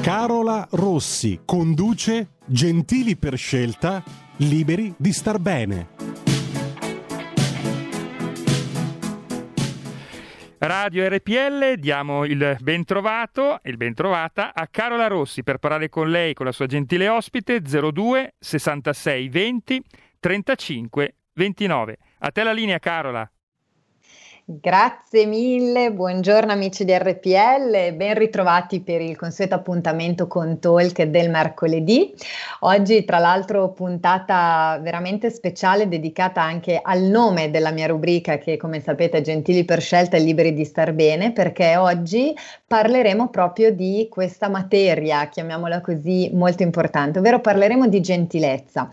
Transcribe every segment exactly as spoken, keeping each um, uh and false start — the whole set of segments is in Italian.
Carola Rossi conduce Gentili per scelta, liberi di star bene. Radio R P L, diamo il bentrovato e il bentrovata a Carola Rossi per parlare con lei, con la sua gentile ospite, zero due sessantasei venti trentacinque ventinove. A te la linea, Carola. Grazie mille, buongiorno amici di R P L, ben ritrovati per il consueto appuntamento con Talk del mercoledì. Oggi tra l'altro puntata veramente speciale dedicata anche al nome della mia rubrica che, come sapete, è Gentili per scelta e liberi di star bene, perché oggi parleremo proprio di questa materia, chiamiamola così, molto importante, ovvero parleremo di gentilezza.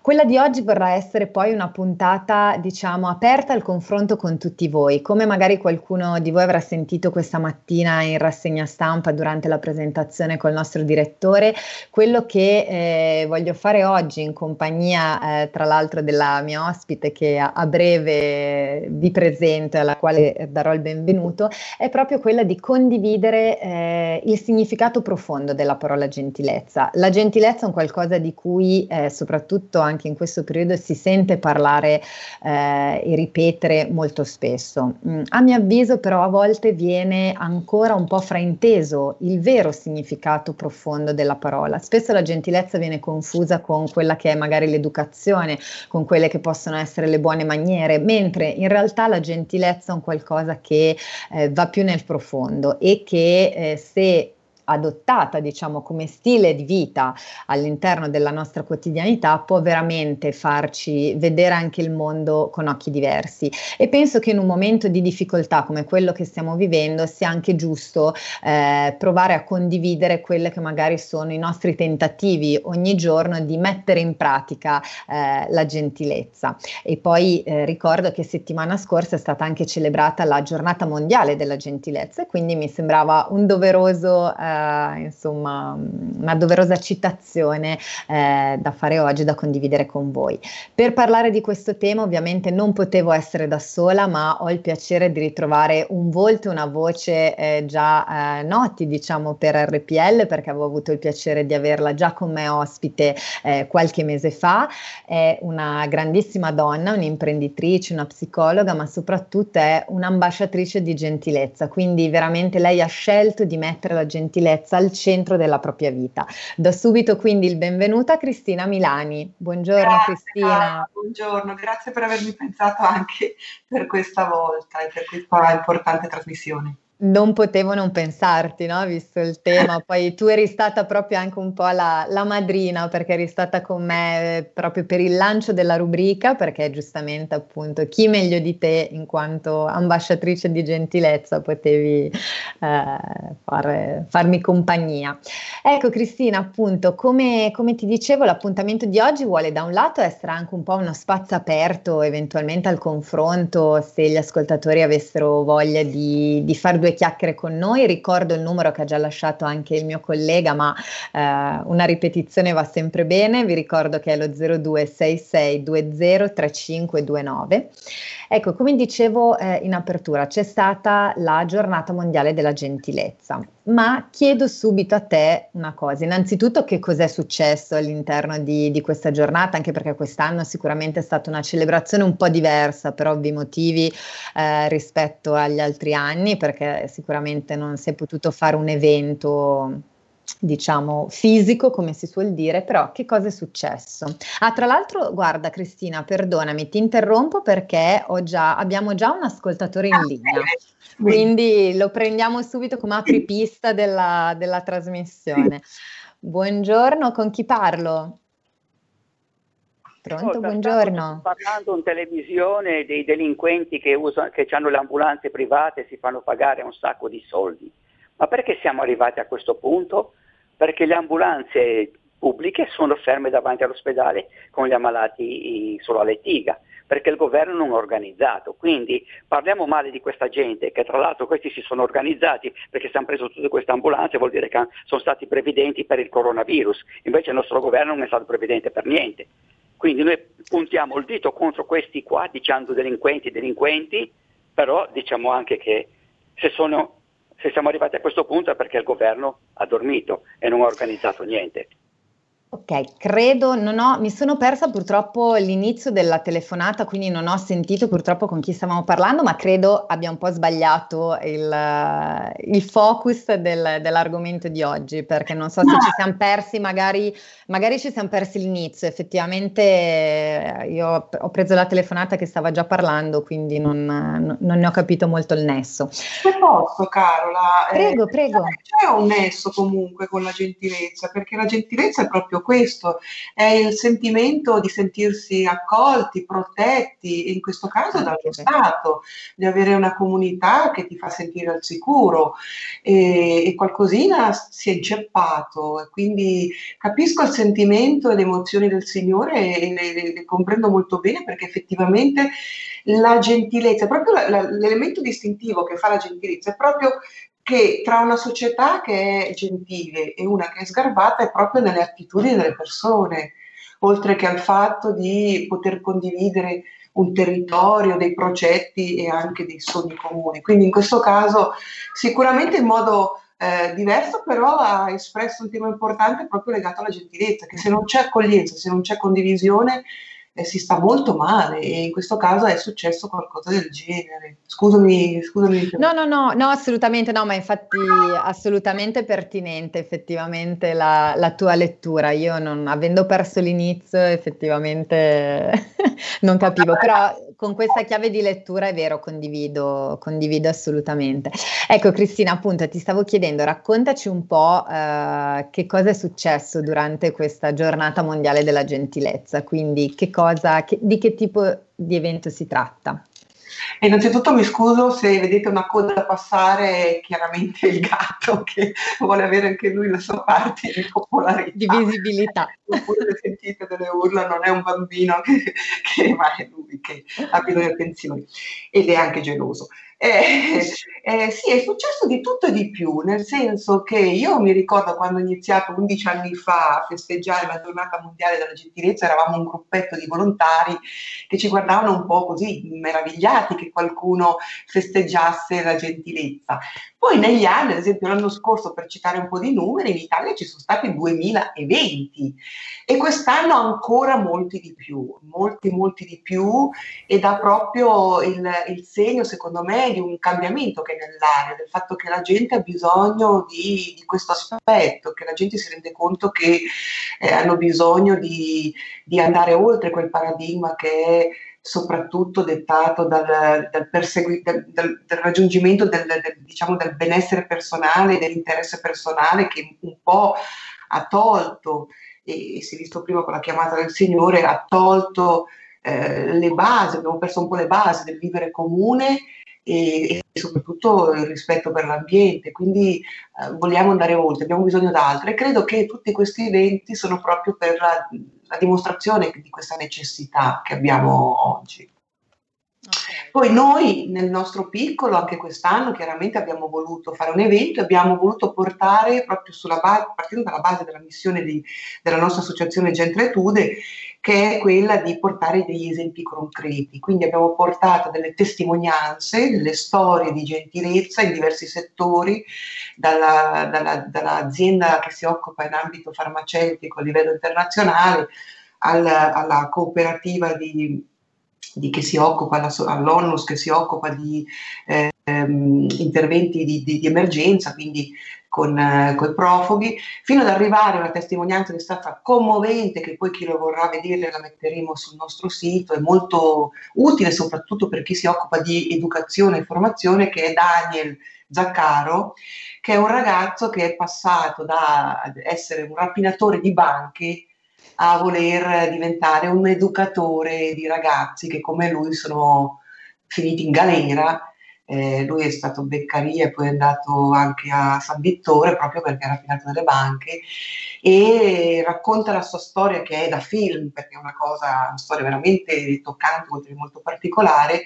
Quella di oggi vorrà essere poi una puntata, diciamo, aperta al confronto con tutti voi. Come magari qualcuno di voi avrà sentito questa mattina in rassegna stampa durante la presentazione col nostro direttore, quello che eh, voglio fare oggi in compagnia eh, tra l'altro della mia ospite che a, a breve vi presento e alla quale darò il benvenuto, è proprio quella di condividere eh, il significato profondo della parola gentilezza. La gentilezza è un qualcosa di cui eh, soprattutto anche in questo periodo si sente parlare eh, e ripetere molto spesso. A mio avviso però a volte viene ancora un po' frainteso il vero significato profondo della parola. Spesso la gentilezza viene confusa con quella che è magari l'educazione, con quelle che possono essere le buone maniere, mentre in realtà la gentilezza è un qualcosa che eh, va più nel profondo e che eh, se adottata, diciamo, come stile di vita all'interno della nostra quotidianità, può veramente farci vedere anche il mondo con occhi diversi. E penso che in un momento di difficoltà come quello che stiamo vivendo sia anche giusto eh, provare a condividere quelle che magari sono i nostri tentativi ogni giorno di mettere in pratica eh, la gentilezza. E poi eh, ricordo che settimana scorsa è stata anche celebrata la Giornata Mondiale della Gentilezza e quindi mi sembrava un doveroso eh, Uh, insomma una doverosa citazione eh, da fare oggi, da condividere con voi. Per parlare di questo tema ovviamente non potevo essere da sola, ma ho il piacere di ritrovare un volto e una voce eh, già eh, noti, diciamo, per R P L, perché avevo avuto il piacere di averla già con me ospite eh, qualche mese fa. È una grandissima donna, un'imprenditrice, una psicologa, ma soprattutto è un'ambasciatrice di gentilezza, quindi veramente lei ha scelto di mettere la gentilezza al centro della propria vita. Da subito quindi il benvenuto a Cristina Milani. Buongiorno. Grazie, Cristina. Cara, buongiorno, grazie per avermi pensato anche per questa volta e per questa importante trasmissione. Non potevo non pensarti, no? Visto il tema, poi tu eri stata proprio anche un po' la, la madrina, perché eri stata con me proprio per il lancio della rubrica, perché giustamente appunto chi meglio di te in quanto ambasciatrice di gentilezza potevi eh, far, farmi compagnia. Ecco Cristina, appunto come, come ti dicevo, l'appuntamento di oggi vuole da un lato essere anche un po' uno spazio aperto eventualmente al confronto, se gli ascoltatori avessero voglia di, di far due chiacchiere con noi. Ricordo il numero che ha già lasciato anche il mio collega, ma eh, una ripetizione va sempre bene. Vi ricordo che è lo zero due sei sei due zero tre cinque due nove. Ecco, come dicevo eh, in apertura, c'è stata la Giornata Mondiale della Gentilezza, ma chiedo subito a te una cosa. Innanzitutto, che cos'è successo all'interno di, di questa giornata, anche perché quest'anno sicuramente è stata una celebrazione un po' diversa per ovvi motivi eh, rispetto agli altri anni, perché sicuramente non si è potuto fare un evento, diciamo, fisico, come si suol dire. Però che cosa è successo? Ah, tra l'altro, guarda Cristina, perdonami, ti interrompo perché ho già, abbiamo già un ascoltatore in linea, quindi lo prendiamo subito come apripista della, della trasmissione. Buongiorno, con chi parlo? Pronto, buongiorno. Sto parlando in televisione dei delinquenti che usano, che hanno le ambulanze private e si fanno pagare un sacco di soldi. Ma perché siamo arrivati a questo punto? Perché le ambulanze pubbliche sono ferme davanti all'ospedale con gli ammalati sulla lettiga, perché il governo non è organizzato. Quindi parliamo male di questa gente, che tra l'altro questi si sono organizzati perché si hanno preso tutte queste ambulanze, vuol dire che sono stati previdenti per il coronavirus, invece il nostro governo non è stato previdente per niente. Quindi noi puntiamo il dito contro questi qua, dicendo delinquenti, delinquenti, però diciamo anche che se sono... Se siamo arrivati a questo punto è perché il governo ha dormito e non ha organizzato niente. Ok, credo, non ho, mi sono persa purtroppo l'inizio della telefonata, quindi non ho sentito purtroppo con chi stavamo parlando, ma credo abbia un po' sbagliato il, il focus del, dell'argomento di oggi, perché non so se ci siamo persi, magari, magari ci siamo persi l'inizio. Effettivamente io ho preso la telefonata che stava già parlando, quindi non, non ne ho capito molto il nesso. Se posso, Carola? Prego, eh, prego. C'è un nesso comunque con la gentilezza, perché la gentilezza è proprio questo, è il sentimento di sentirsi accolti, protetti, in questo caso dallo Stato, di avere una comunità che ti fa sentire al sicuro, e, e qualcosina si è inceppato, quindi capisco il sentimento e le emozioni del Signore e le, le, le comprendo molto bene, perché effettivamente la gentilezza, proprio la, la, l'elemento distintivo che fa la gentilezza è proprio che tra una società che è gentile e una che è sgarbata è proprio nelle attitudini delle persone, oltre che al fatto di poter condividere un territorio, dei progetti e anche dei sogni comuni. Quindi in questo caso sicuramente in modo eh, diverso, però ha espresso un tema importante proprio legato alla gentilezza, che se non c'è accoglienza, se non c'è condivisione, Eh, si sta molto male, e in questo caso è successo qualcosa del genere. Scusami, scusami. No, no, no, no, assolutamente no, ma infatti assolutamente pertinente effettivamente la, la tua lettura. Io non, avendo perso l'inizio, effettivamente non capivo, però con questa chiave di lettura è vero, condivido, condivido assolutamente. Ecco Cristina, appunto ti stavo chiedendo, raccontaci un po' eh, che cosa è successo durante questa Giornata Mondiale della Gentilezza, quindi che cosa Cosa, che, di che tipo di evento si tratta? E innanzitutto mi scuso se vedete una coda passare, chiaramente il gatto che vuole avere anche lui la sua parte di popolarità, di visibilità. Oppure sentite delle urla, non è un bambino che, che ma è lui che ha bisogno di attenzione ed è anche geloso. Eh, eh, sì, è successo di tutto e di più, nel senso che io mi ricordo quando ho iniziato undici anni fa a festeggiare la Giornata Mondiale della Gentilezza, eravamo un gruppetto di volontari che ci guardavano un po' così meravigliati che qualcuno festeggiasse la gentilezza. Poi negli anni, ad esempio l'anno scorso, per citare un po' di numeri, in Italia ci sono stati duemila eventi e quest'anno ancora molti di più, molti molti di più, e dà proprio il, il segno, secondo me, di un cambiamento che è nell'area, del fatto che la gente ha bisogno di, di questo aspetto, che la gente si rende conto che eh, hanno bisogno di, di andare oltre quel paradigma che è soprattutto dettato dal, dal, persegui, dal, dal, dal raggiungimento del, del, diciamo, del benessere personale, dell'interesse personale, che un po' ha tolto, e, e si è visto prima con la chiamata del Signore, ha tolto eh, le basi, abbiamo perso un po' le basi del vivere comune e, e soprattutto il rispetto per l'ambiente, quindi eh, vogliamo andare oltre, abbiamo bisogno d'altro, e credo che tutti questi eventi sono proprio per la, la dimostrazione di questa necessità che abbiamo oggi. Okay. Poi noi nel nostro piccolo anche quest'anno chiaramente abbiamo voluto fare un evento, abbiamo voluto portare proprio sulla base, partendo dalla base della missione di, della nostra associazione Gentretude, che è quella di portare degli esempi concreti, quindi abbiamo portato delle testimonianze, delle storie di gentilezza in diversi settori, dalla, dalla, dall'azienda che si occupa in ambito farmaceutico a livello internazionale, alla, alla cooperativa di, di che si occupa, alla, all'ONLUS che si occupa di eh, interventi di, di, di emergenza, quindi con eh, i profughi, fino ad arrivare a una testimonianza che è stata commovente, che poi chi lo vorrà vedere la metteremo sul nostro sito, è molto utile soprattutto per chi si occupa di educazione e formazione, che è Daniel Zaccaro, che è un ragazzo che è passato da essere un rapinatore di banche a voler diventare un educatore di ragazzi che come lui sono finiti in galera eh, lui è stato Beccaria e poi è andato anche a San Vittore proprio perché era affiliato delle banche, e racconta la sua storia che è da film, perché è una cosa, una storia veramente toccante, molto particolare,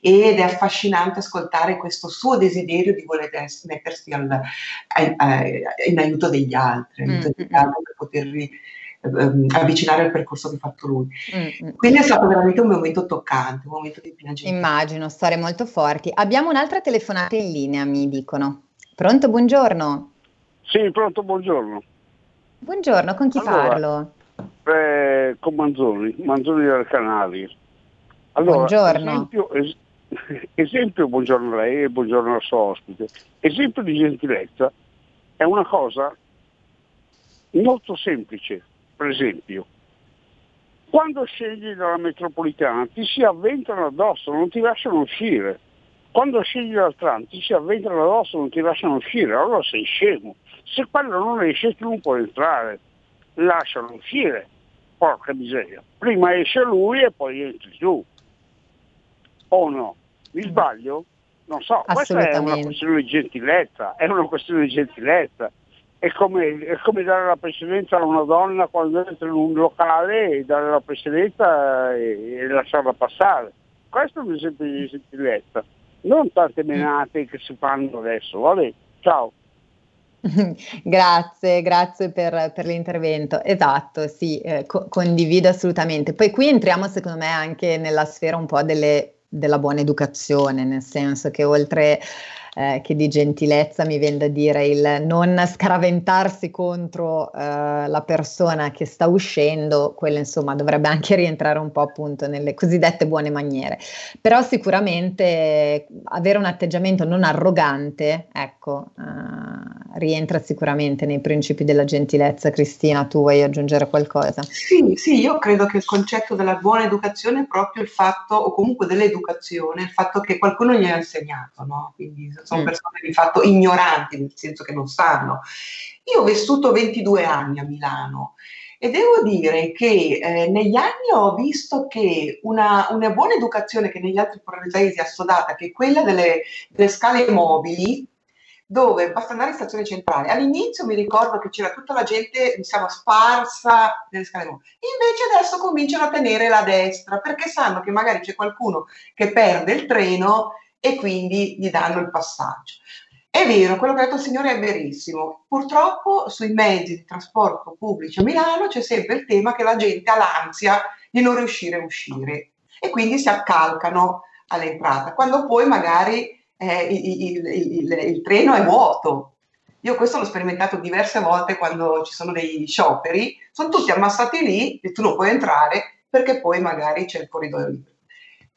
ed è affascinante ascoltare questo suo desiderio di voler mettersi al, al, al, in aiuto degli altri, mm. aiuto degli altri per poterli avvicinare al percorso che ha fatto lui. Mm. Quindi è stato veramente un momento toccante, un momento di piacere. Immagino, storie molto forti. Abbiamo un'altra telefonata in linea, mi dicono. Pronto, buongiorno. Sì, pronto, buongiorno. Buongiorno, con chi allora, parlo? Eh, con Manzoni, Manzoni del Canali. Allora, buongiorno. Esempio, es- esempio, buongiorno a lei e buongiorno al suo ospite. Esempio di gentilezza è una cosa molto semplice. Per esempio, quando scendi dalla metropolitana ti si avventano addosso, non ti lasciano uscire. Quando scendi dal tram ti si avventano addosso, non ti lasciano uscire, allora sei scemo. Se quello non esce tu non puoi entrare, lasciano uscire, porca miseria. Prima esce lui e poi entri tu. O no? Mi sbaglio? Non so, questa è una questione di gentilezza, è una questione di gentilezza. È come, è come dare la precedenza a una donna quando entra in un locale e dare la precedenza e, e lasciarla passare. Questo è un esempio di gentilezza, non tante menate che si fanno adesso. Vabbè, ciao. Grazie, grazie per, per l'intervento. Esatto, sì, eh, co- condivido assolutamente. Poi qui entriamo secondo me anche nella sfera un po' delle, della buona educazione, nel senso che oltre... Eh, che di gentilezza mi viene da dire il non scaraventarsi contro eh, la persona che sta uscendo, quello insomma dovrebbe anche rientrare un po' appunto nelle cosiddette buone maniere, però sicuramente avere un atteggiamento non arrogante, ecco, eh, rientra sicuramente nei principi della gentilezza. Cristina, tu vuoi aggiungere qualcosa? Sì, sì, io credo che il concetto della buona educazione è proprio il fatto, o comunque dell'educazione, il fatto che qualcuno gli ha insegnato, no? Quindi sono persone di fatto ignoranti, nel senso che non sanno. Io ho vissuto ventidue anni a Milano e devo dire che eh, negli anni ho visto che una, una buona educazione che negli altri paesi è assodata, che è quella delle, delle scale mobili, dove basta andare in stazione centrale. All'inizio mi ricordo che c'era tutta la gente, diciamo, sparsa nelle scale mobili. Invece adesso cominciano a tenere la destra, perché sanno che magari c'è qualcuno che perde il treno e quindi gli danno il passaggio. È vero, quello che ha detto il signore è verissimo. Purtroppo sui mezzi di trasporto pubblici a Milano c'è sempre il tema che la gente ha l'ansia di non riuscire a uscire e quindi si accalcano all'entrata, quando poi magari eh, il, il, il, il treno è vuoto. Io questo l'ho sperimentato diverse volte quando ci sono dei scioperi, sono tutti ammassati lì e tu non puoi entrare perché poi magari c'è il corridoio libero.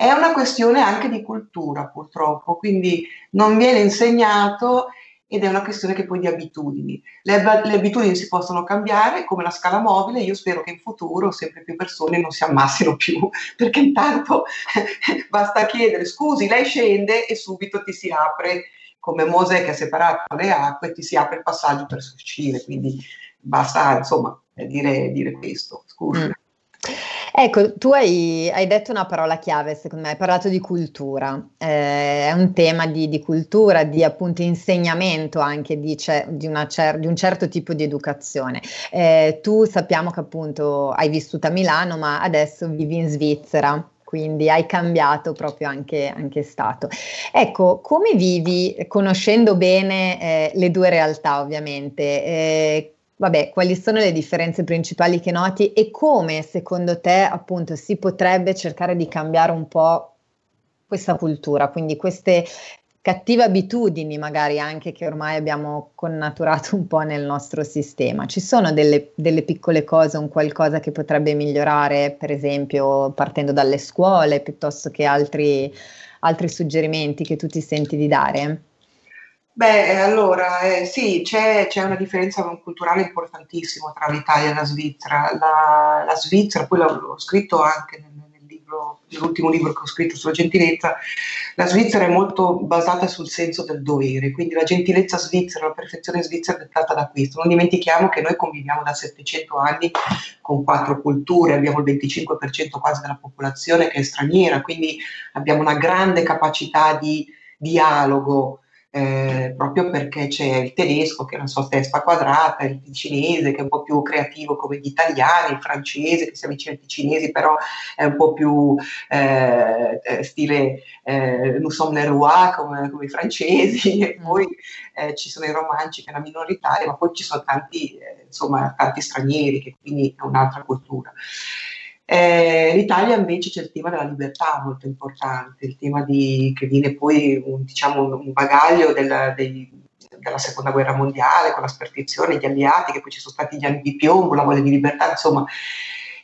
È una questione anche di cultura, purtroppo, quindi non viene insegnato ed è una questione che poi di abitudini. Le, le abitudini si possono cambiare, come la scala mobile. Io spero che in futuro sempre più persone non si ammassino più, perché intanto basta chiedere, scusi, lei scende e subito ti si apre, come Mosè che ha separato le acque, ti si apre il passaggio per uscire, quindi basta, insomma, dire, dire questo, scusa. Mm. Ecco, tu hai, hai detto una parola chiave, secondo me, hai parlato di cultura, eh, è un tema di, di cultura, di appunto insegnamento anche di, ce, di, una cer, di un certo tipo di educazione. Eh, tu sappiamo che appunto hai vissuto a Milano, ma adesso vivi in Svizzera, quindi hai cambiato proprio anche, anche stato. Ecco, come vivi, conoscendo bene eh, le due realtà ovviamente, eh, vabbè, quali sono le differenze principali che noti e come secondo te appunto si potrebbe cercare di cambiare un po' questa cultura, quindi queste cattive abitudini magari anche che ormai abbiamo connaturato un po' nel nostro sistema? Ci sono delle, delle piccole cose, un qualcosa che potrebbe migliorare, per esempio partendo dalle scuole, piuttosto che altri, altri suggerimenti che tu ti senti di dare? Beh, allora, eh, sì, c'è, c'è una differenza culturale importantissima tra l'Italia e la Svizzera. La, la Svizzera, poi l'ho scritto anche nel, nel libro, nell'ultimo libro che ho scritto sulla gentilezza, la Svizzera è molto basata sul senso del dovere, quindi la gentilezza svizzera, la perfezione svizzera è dettata da questo. Non dimentichiamo che noi conviviamo da settecento anni con quattro culture, abbiamo il venticinque per cento quasi della popolazione che è straniera, quindi abbiamo una grande capacità di dialogo, eh, proprio perché c'è il tedesco che è una sua testa quadrata, il cinese che è un po' più creativo come gli italiani, il francese che si avvicina ai cinesi però è un po' più eh, stile eh, nous sommes les rois come, come i francesi, e poi eh, ci sono i romanzi che è una minoritaria, ma poi ci sono tanti, eh, insomma, tanti stranieri, che quindi è un'altra cultura. Eh, L'Italia invece c'è il tema della libertà molto importante, il tema di, che viene poi un, diciamo, un bagaglio della, dei, della seconda guerra mondiale, con la spartizione, gli alleati, che poi ci sono stati gli anni di piombo, la voglia di libertà, insomma,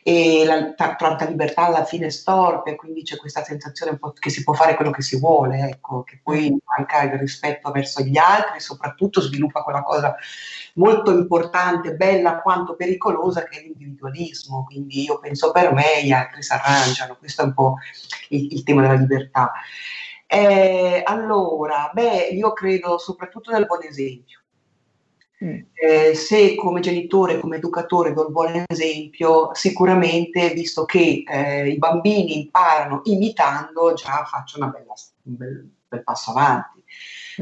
e la, tanta libertà alla fine storpia, quindi c'è questa sensazione un po' che si può fare quello che si vuole, ecco, che poi manca il rispetto verso gli altri, soprattutto sviluppa quella cosa molto importante, bella quanto pericolosa, che è l'individualismo, quindi io penso per me, gli altri si arrangiano, questo è un po' il, il tema della libertà. Eh, allora, beh, io credo soprattutto nel buon esempio. Mm. Eh, se come genitore, come educatore do il buon esempio, sicuramente, visto che eh, i bambini imparano imitando, già faccio una bella, un bel, bel passo avanti.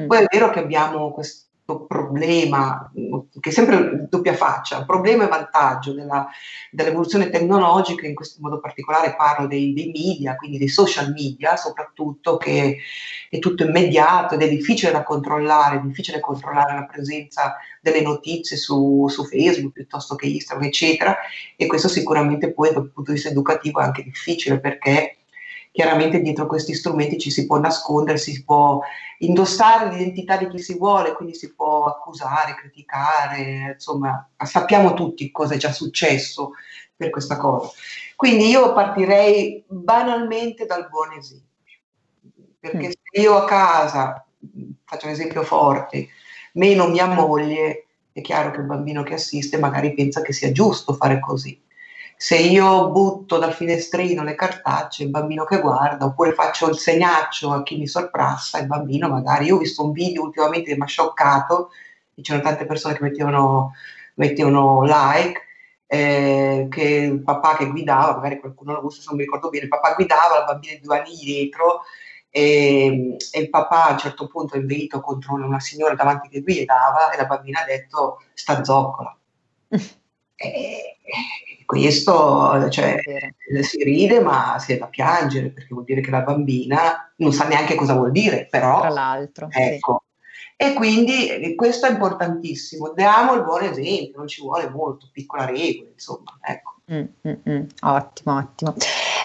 Mm. Poi è vero che abbiamo questo problema, che è sempre doppia faccia, problema e vantaggio della, dell'evoluzione tecnologica, in questo modo particolare parlo dei, dei media, quindi dei social media soprattutto, che è tutto immediato ed è difficile da controllare, è difficile controllare la presenza delle notizie su, su Facebook piuttosto che Instagram, eccetera, e questo sicuramente poi dal punto di vista educativo è anche difficile, perché chiaramente dietro questi strumenti ci si può nascondere, si può indossare l'identità di chi si vuole, quindi si può accusare, criticare, insomma, sappiamo tutti cosa è già successo per questa cosa. Quindi io partirei banalmente dal buon esempio, perché mm. se io a casa, faccio un esempio forte, meno mia moglie, è chiaro che il bambino che assiste magari pensa che sia giusto fare così. Se io butto dal finestrino le cartacce, il bambino che guarda, oppure faccio il segnaccio a chi mi sorprassa, il bambino magari, io ho visto un video ultimamente che mi ha scioccato, c'erano tante persone che mettevano, mettevano like, eh, che il papà che guidava, magari qualcuno l'ha visto, se non mi ricordo bene, il papà guidava, la bambina di due anni dietro, e, e il papà a un certo punto è inveito contro una signora davanti che guidava, e la bambina ha detto sta zoccola. E questo, cioè, si ride ma si è da piangere, perché vuol dire che la bambina non sa neanche cosa vuol dire, però tra l'altro, ecco, sì. E quindi questo è importantissimo, diamo il buon esempio, non ci vuole molto, piccola regola, insomma, ecco. Mm, mm, mm. Ottimo, ottimo.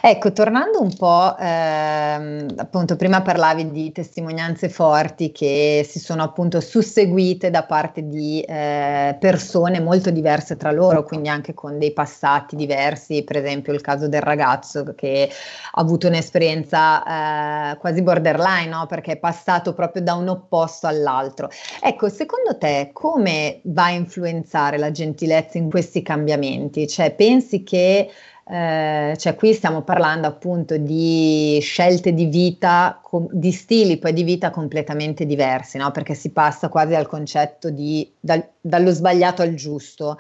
Ecco, tornando un po', ehm, appunto prima parlavi di testimonianze forti che si sono appunto susseguite da parte di eh, persone molto diverse tra loro, quindi anche con dei passati diversi, per esempio il caso del ragazzo che ha avuto un'esperienza eh, quasi borderline, no? Perché è passato proprio da un opposto all'altro. Ecco, secondo te come va a influenzare la gentilezza in questi cambiamenti? Cioè, pensi che eh, cioè qui stiamo parlando appunto di scelte di vita, com- di stili poi di vita completamente diversi, no? Perché si passa quasi al concetto di dal, dallo sbagliato al giusto.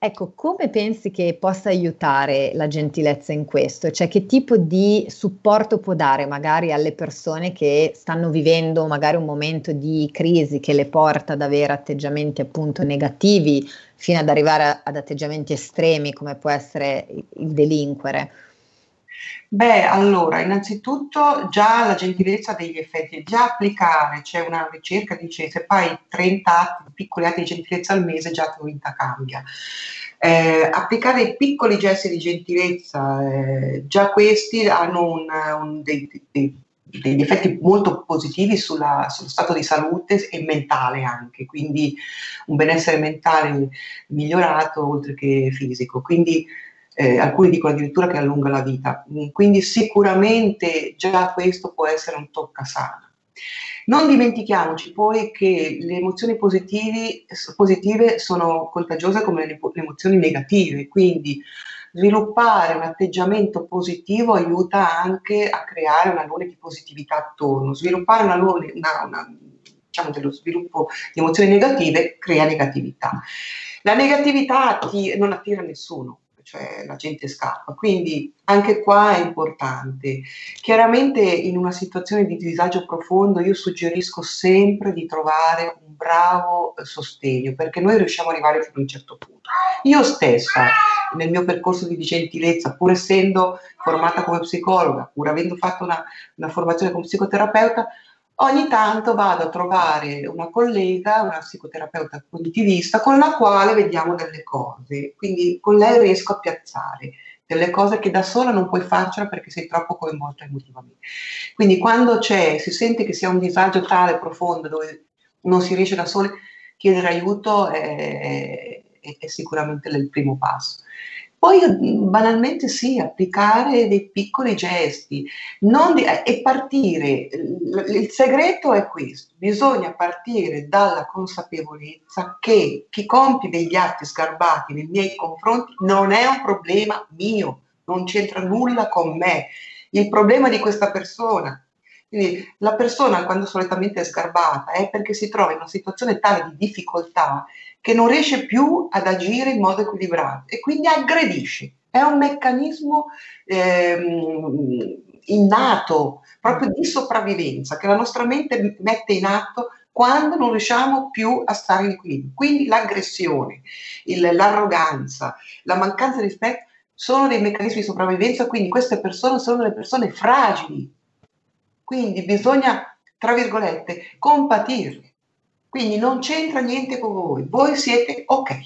Ecco, come pensi che possa aiutare la gentilezza in questo? Cioè, che tipo di supporto può dare magari alle persone che stanno vivendo magari un momento di crisi che le porta ad avere atteggiamenti appunto negativi, fino ad arrivare a, ad atteggiamenti estremi come può essere il delinquere? Beh, allora, innanzitutto già la gentilezza degli effetti, già applicare, c'è una ricerca che dice se fai trenta atti, piccoli atti di gentilezza al mese, già tua vita cambia. Eh, applicare i piccoli gesti di gentilezza, eh, già questi hanno un, un, dei, dei, degli effetti molto positivi sulla, sullo stato di salute e mentale anche, quindi un benessere mentale migliorato oltre che fisico, quindi Eh, alcuni dicono addirittura che allunga la vita, quindi sicuramente già questo può essere un toccasana. Non dimentichiamoci poi che le emozioni positivi, positive sono contagiose come le, le emozioni negative, quindi sviluppare un atteggiamento positivo aiuta anche a creare un alone di positività attorno, sviluppare un alone, una, una, diciamo dello sviluppo di emozioni negative crea negatività. La negatività atti- non attira nessuno. cioè la gente scappa, quindi anche qua è importante. Chiaramente in una situazione di disagio profondo io suggerisco sempre di trovare un bravo sostegno, perché noi riusciamo ad arrivare fino a un certo punto. Io stessa nel mio percorso di gentilezza, pur essendo formata come psicologa, pur avendo fatto una, una formazione come psicoterapeuta, ogni tanto vado a trovare una collega, una psicoterapeuta cognitivista, con la quale vediamo delle cose, quindi con lei riesco a piazzare delle cose che da sola non puoi farcela perché sei troppo coinvolta emotivamente. Quindi quando c'è, si sente che sia un disagio tale, profondo, dove non si riesce da sole, chiedere aiuto è, è, è sicuramente il primo passo. Poi banalmente sì, applicare dei piccoli gesti non di, e partire, il segreto è questo, bisogna partire dalla consapevolezza che chi compie degli atti sgarbati nei miei confronti non è un problema mio, non c'entra nulla con me, il problema è di questa persona. Quindi la persona quando solitamente è sgarbata è perché si trova in una situazione tale di difficoltà che non riesce più ad agire in modo equilibrato e quindi aggredisce. È un meccanismo ehm, innato, proprio di sopravvivenza, che la nostra mente mette in atto quando non riusciamo più a stare in equilibrio. Quindi l'aggressione, il, l'arroganza, la mancanza di rispetto sono dei meccanismi di sopravvivenza, quindi queste persone sono delle persone fragili. Quindi bisogna, tra virgolette, compatirle. Quindi non c'entra niente con voi, voi siete ok.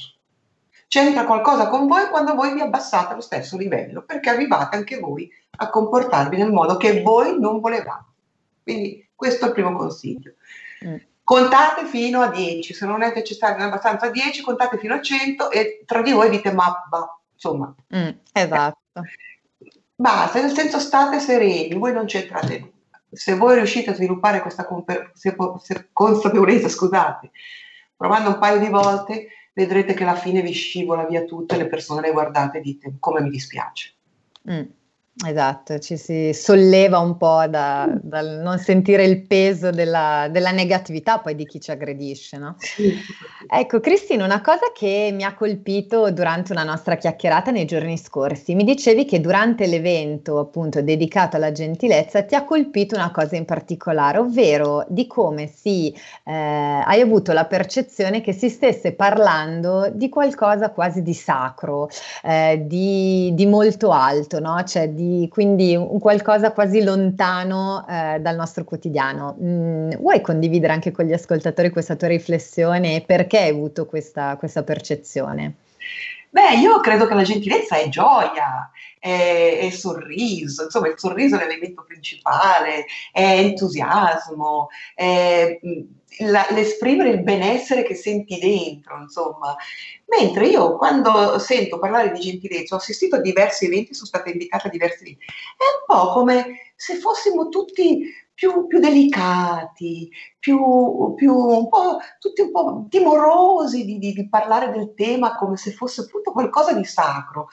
C'entra qualcosa con voi quando voi vi abbassate allo stesso livello, perché arrivate anche voi a comportarvi nel modo che voi non volevate. Quindi questo è il primo consiglio. Mm. Contate fino a dieci, se non è necessario abbastanza a dieci, contate fino a cento e tra di voi dite ma, ma insomma. Mm, esatto. Basta, nel senso state sereni, voi non c'entrate nulla. Se voi riuscite a sviluppare questa consapevolezza, scusate, provando un paio di volte, vedrete che alla fine vi scivola via tutto e le persone le guardate e dite come mi dispiace. Mm, esatto, ci si solleva un po' da, dal non sentire il peso della, della negatività poi di chi ci aggredisce, no? Sì. Ecco, Cristina, una cosa che mi ha colpito durante una nostra chiacchierata nei giorni scorsi, mi dicevi che durante l'evento appunto dedicato alla gentilezza ti ha colpito una cosa in particolare, ovvero di come si, eh, hai avuto la percezione che si stesse parlando di qualcosa quasi di sacro, eh, di, di molto alto, no? Cioè di, quindi un qualcosa quasi lontano eh, dal nostro quotidiano. Mm, vuoi condividere anche con gli ascoltatori questa tua riflessione e perché hai avuto questa, questa percezione? Beh, io credo che la gentilezza è gioia, è, è sorriso, insomma il sorriso è l'elemento principale, è entusiasmo, è la, l'esprimere il benessere che senti dentro, insomma. Mentre io quando sento parlare di gentilezza, ho assistito a diversi eventi, sono stata invitata a diversi eventi, è un po' come se fossimo tutti... Più, più delicati, più, più un po', tutti un po' timorosi di, di, di parlare del tema come se fosse appunto qualcosa di sacro.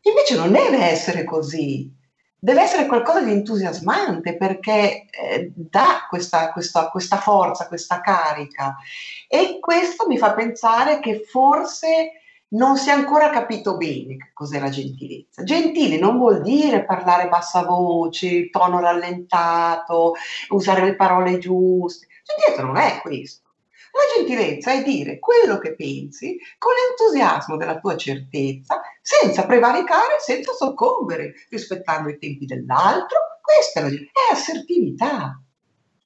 Invece non deve essere così, deve essere qualcosa di entusiasmante perché eh, dà questa, questa, questa forza, questa carica. E questo mi fa pensare che forse non si è ancora capito bene che cos'è la gentilezza. Gentile non vuol dire parlare a bassa voce, tono rallentato, usare le parole giuste. Gentilezza non è questo. La gentilezza è dire quello che pensi con l'entusiasmo della tua certezza, senza prevaricare, senza soccombere, rispettando i tempi dell'altro. Questa è, la è assertività.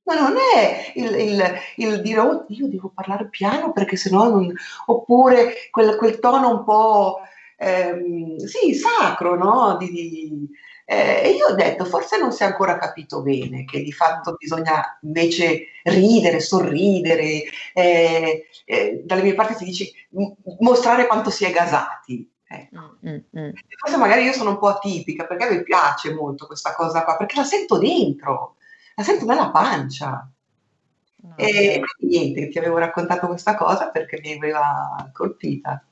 Ma non è il, il, il dire, oh, io devo parlare piano perché sennò non... Oppure quel, quel tono un po', ehm, sì, sacro, no? Di, di, eh, e io ho detto, forse non si è ancora capito bene che di fatto bisogna invece ridere, sorridere. Eh, eh, dalle mie parti si dice mostrare quanto si è gasati. Ecco. Mm, mm. Forse magari io sono un po' atipica perché a me piace molto questa cosa qua, perché la sento dentro. La sento dalla pancia. No, e niente, ti avevo raccontato questa cosa perché mi aveva colpita.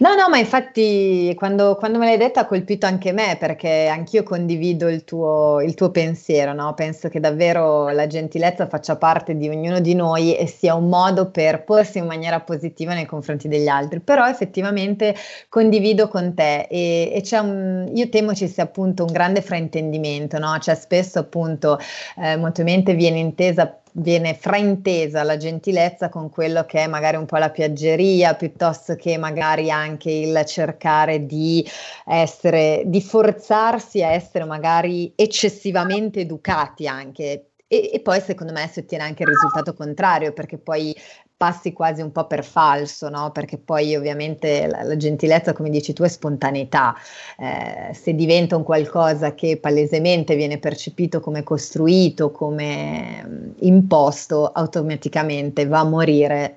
No, no, ma infatti quando, quando me l'hai detta ha colpito anche me, perché anch'io condivido il tuo, il tuo pensiero, no? Penso che davvero la gentilezza faccia parte di ognuno di noi e sia un modo per porsi in maniera positiva nei confronti degli altri, però effettivamente condivido con te e, e c'è un, io temo ci sia appunto un grande fraintendimento, no? Cioè spesso appunto eh, molto mente viene intesa viene fraintesa la gentilezza con quello che è magari un po' la piaggeria, piuttosto che magari anche il cercare di essere, di forzarsi a essere magari eccessivamente educati anche. E, e poi secondo me si ottiene anche il risultato contrario, perché poi passi quasi un po' per falso, no? Perché poi ovviamente la, la gentilezza, come dici tu, è spontaneità, eh, se diventa un qualcosa che palesemente viene percepito come costruito, come imposto, automaticamente va a morire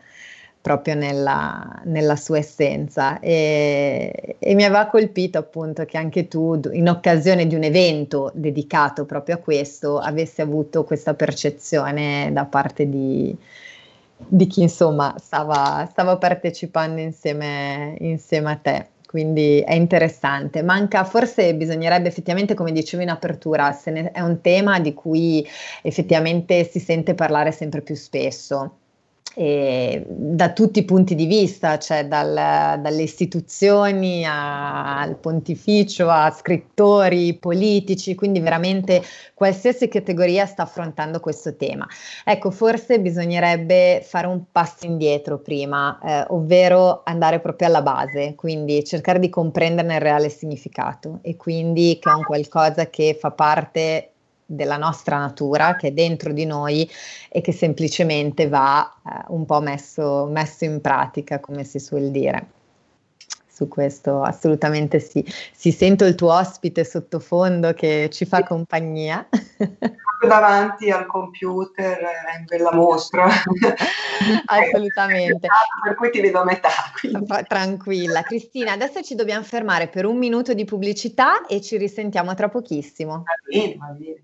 proprio nella, nella sua essenza e, e mi aveva colpito appunto che anche tu in occasione di un evento dedicato proprio a questo avessi avuto questa percezione da parte di, di chi insomma stava, stava partecipando insieme, insieme a te, quindi è interessante. Manca, forse bisognerebbe effettivamente, come dicevo in apertura, se ne, è un tema di cui effettivamente si sente parlare sempre più spesso. E da tutti i punti di vista, cioè dal, dalle istituzioni a, al pontificio a scrittori, politici, quindi veramente qualsiasi categoria sta affrontando questo tema. Ecco, forse bisognerebbe fare un passo indietro prima, eh, ovvero andare proprio alla base, quindi cercare di comprenderne il reale significato e quindi che è un qualcosa che fa parte della nostra natura, che è dentro di noi e che semplicemente va eh, un po' messo, messo in pratica, come si suol dire. Su questo assolutamente sì. Si sento il tuo ospite sottofondo che ci fa compagnia. Davanti al computer eh, in bella mostra. Assolutamente. Per cui ti vedo a metà. Quindi. Tranquilla. Cristina, adesso ci dobbiamo fermare per un minuto di pubblicità e ci risentiamo tra pochissimo. Va bene, va bene.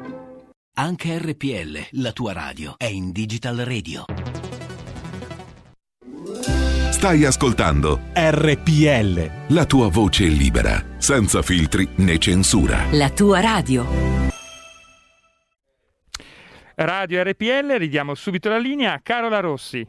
Anche R P L, la tua radio, è in Digital Radio. Stai ascoltando R P L, la tua voce libera, senza filtri né censura. La tua radio. Radio R P L, ridiamo subito la linea a Carola Rossi.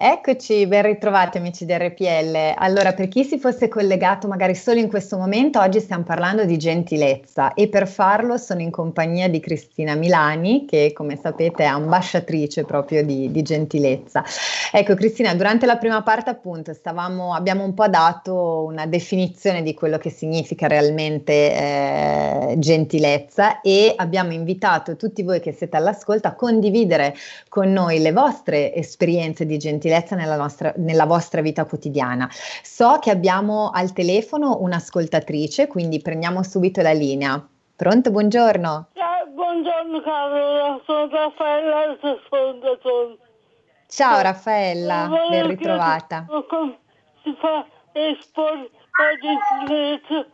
Eccoci, ben ritrovati amici di R P L. Allora, per chi si fosse collegato magari solo in questo momento, oggi stiamo parlando di gentilezza e per farlo sono in compagnia di Cristina Milani, che come sapete è ambasciatrice proprio di, di gentilezza. Ecco Cristina, durante la prima parte appunto stavamo, abbiamo un po' dato una definizione di quello che significa realmente eh, gentilezza e abbiamo invitato tutti voi che siete all'ascolto a condividere con noi le vostre esperienze di gentilezza nella nostra, nella vostra vita quotidiana. So che abbiamo al telefono un'ascoltatrice, quindi prendiamo subito la linea. Pronto, buongiorno. Ciao, buongiorno. Buongiorno Carola, sono Raffaella, fondatore. Ciao Raffaella, ben ritrovata. Si fa esporre la gentilezza,